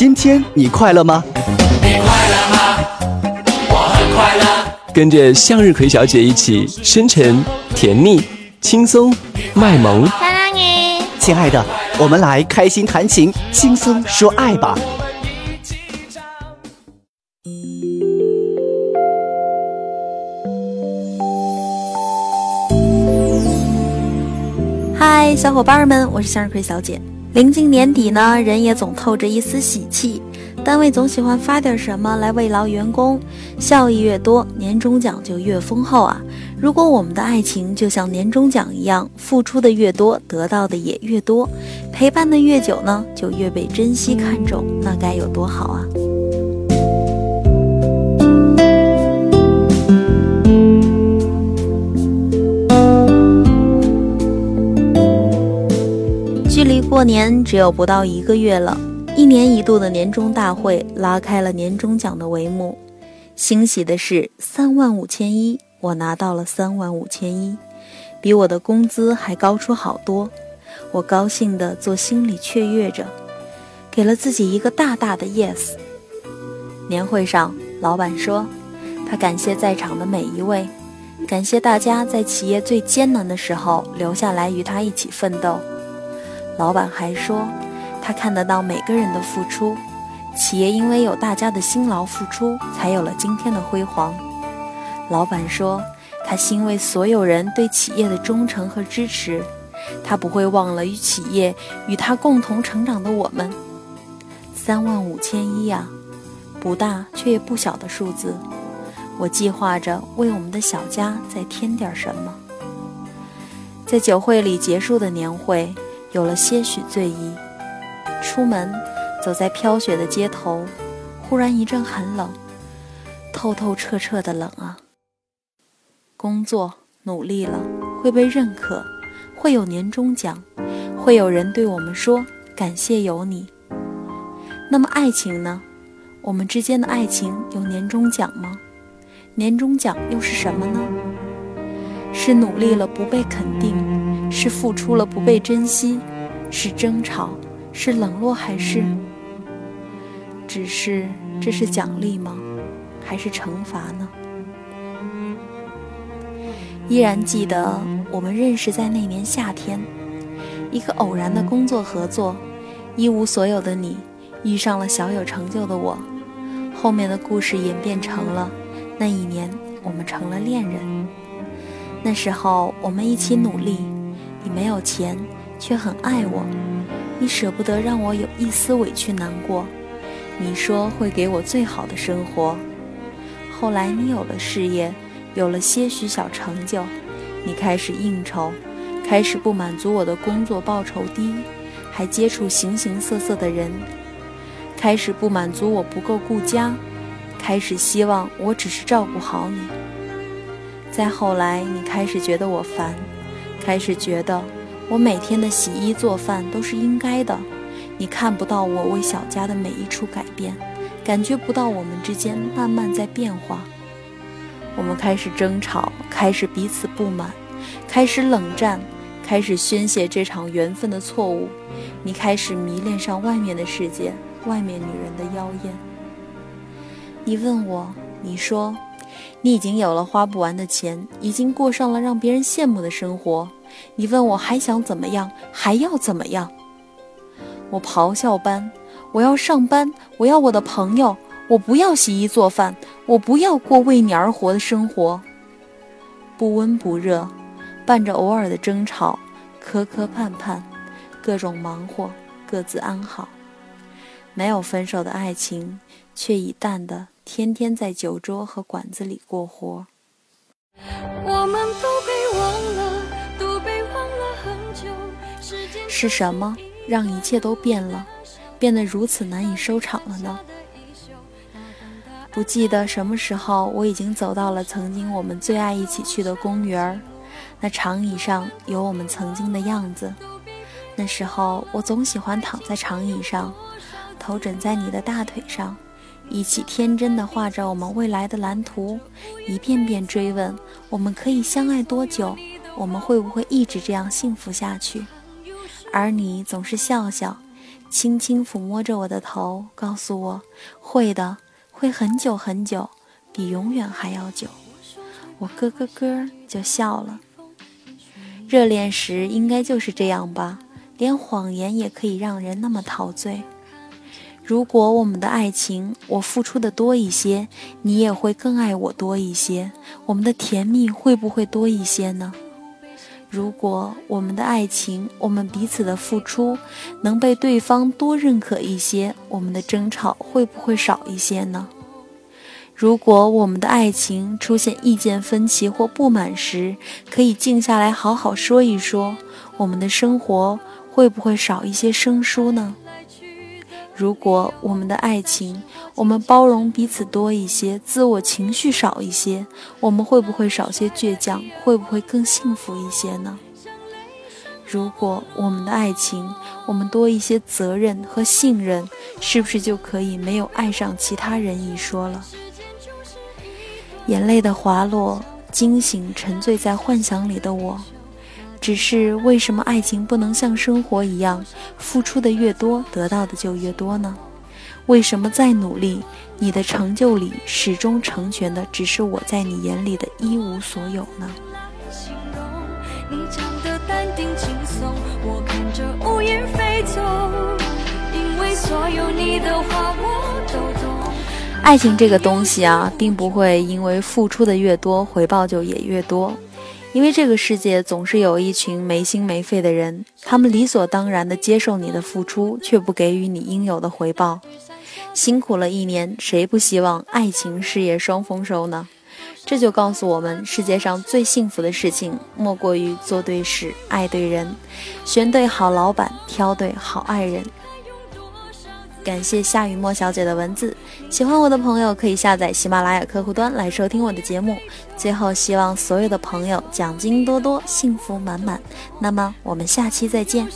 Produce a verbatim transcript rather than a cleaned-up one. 今天你快乐吗？你快乐吗？我很快乐。跟着向日葵小姐一起深沉、甜蜜、轻松、卖萌。亲爱的，我们来开心弹琴，轻松说爱吧。嗨，小伙伴们，我是向日葵小姐。临近年底呢，人也总透着一丝喜气，单位总喜欢发点什么来慰劳员工，效益越多，年终奖就越丰厚啊。如果我们的爱情就像年终奖一样，付出的越多，得到的也越多，陪伴的越久呢，就越被珍惜看重，那该有多好啊。距离过年只有不到一个月了，一年一度的年终大会拉开了年终奖的帷幕。欣喜的是三万五千一，我拿到了三万五千一，比我的工资还高出好多。我高兴地做心理雀跃着，给了自己一个大大的 yes。 年会上，老板说他感谢在场的每一位，感谢大家在企业最艰难的时候留下来与他一起奋斗。老板还说，他看得到每个人的付出，企业因为有大家的辛劳付出，才有了今天的辉煌。老板说，他欣慰所有人对企业的忠诚和支持，他不会忘了与企业与他共同成长的我们。三万五千一啊，不大却也不小的数字。我计划着为我们的小家再添点什么。在酒会里结束的年会，有了些许醉意，出门走在飘雪的街头，忽然一阵寒冷，透透彻彻的冷啊。工作努力了，会被认可，会有年终奖，会有人对我们说感谢有你。那么爱情呢？我们之间的爱情有年终奖吗？年终奖又是什么呢？是努力了不被肯定，是付出了不被珍惜，是争吵，是冷落，还是只是这是奖励吗？还是惩罚呢？依然记得我们认识在那年夏天，一个偶然的工作合作，一无所有的你遇上了小有成就的我，后面的故事演变成了那一年我们成了恋人。那时候我们一起努力，你没有钱却很爱我，你舍不得让我有一丝委屈难过，你说会给我最好的生活。后来你有了事业，有了些许小成就，你开始应酬，开始不满足我的工作报酬低，还接触形形色色的人，开始不满足我不够顾家，开始希望我只是照顾好你。再后来你开始觉得我烦，开始觉得我每天的洗衣做饭都是应该的，你看不到我为小家的每一处改变，感觉不到我们之间慢慢在变化。我们开始争吵，开始彼此不满，开始冷战，开始宣泄这场缘分的错误。你开始迷恋上外面的世界，外面女人的妖艳。你问我，你说你已经有了花不完的钱，已经过上了让别人羡慕的生活，你问我还想怎么样，还要怎么样。我咆哮般，我要上班，我要我的朋友，我不要洗衣做饭，我不要过为你而活的生活。不温不热，伴着偶尔的争吵，磕磕绊绊，各种忙活，各自安好。没有分手的爱情，却已淡的天天在酒桌和馆子里过活。我们都被忘了，都被忘了很久。是什么让一切都变了，变得如此难以收场了呢？不记得什么时候，我已经走到了曾经我们最爱一起去的公园，那长椅上有我们曾经的样子。那时候我总喜欢躺在长椅上，头枕在你的大腿上，一起天真地画着我们未来的蓝图，一遍遍追问我们可以相爱多久，我们会不会一直这样幸福下去。而你总是笑笑，轻轻抚摸着我的头，告诉我会的，会很久很久，比永远还要久。我咯咯咯就笑了。热恋时应该就是这样吧，连谎言也可以让人那么陶醉。如果我们的爱情我付出的多一些，你也会更爱我多一些，我们的甜蜜会不会多一些呢？如果我们的爱情我们彼此的付出能被对方多认可一些，我们的争吵会不会少一些呢？如果我们的爱情出现意见分歧或不满时，可以静下来好好说一说，我们的生活会不会少一些生疏呢？如果我们的爱情，我们包容彼此多一些，自我情绪少一些，我们会不会少些倔强，会不会更幸福一些呢？如果我们的爱情，我们多一些责任和信任，是不是就可以没有爱上其他人一说了？眼泪的滑落，惊醒沉醉在幻想里的我。只是为什么爱情不能像生活一样，付出的越多，得到的就越多呢？为什么再努力，你的成就里始终成全的只是我在你眼里的一无所有呢？你长得淡定轻松，我看着乌云飞走，因为所有你的话我都懂。爱情这个东西啊，并不会因为付出的越多，回报就也越多。因为这个世界总是有一群没心没肺的人，他们理所当然地接受你的付出，却不给予你应有的回报。辛苦了一年，谁不希望爱情事业双丰收呢？这就告诉我们，世界上最幸福的事情，莫过于做对事，爱对人，选对好老板，挑对好爱人。感谢夏雨墨小姐的文字，喜欢我的朋友可以下载喜马拉雅客户端来收听我的节目。最后希望所有的朋友奖金多多，幸福满满。那么我们下期再见。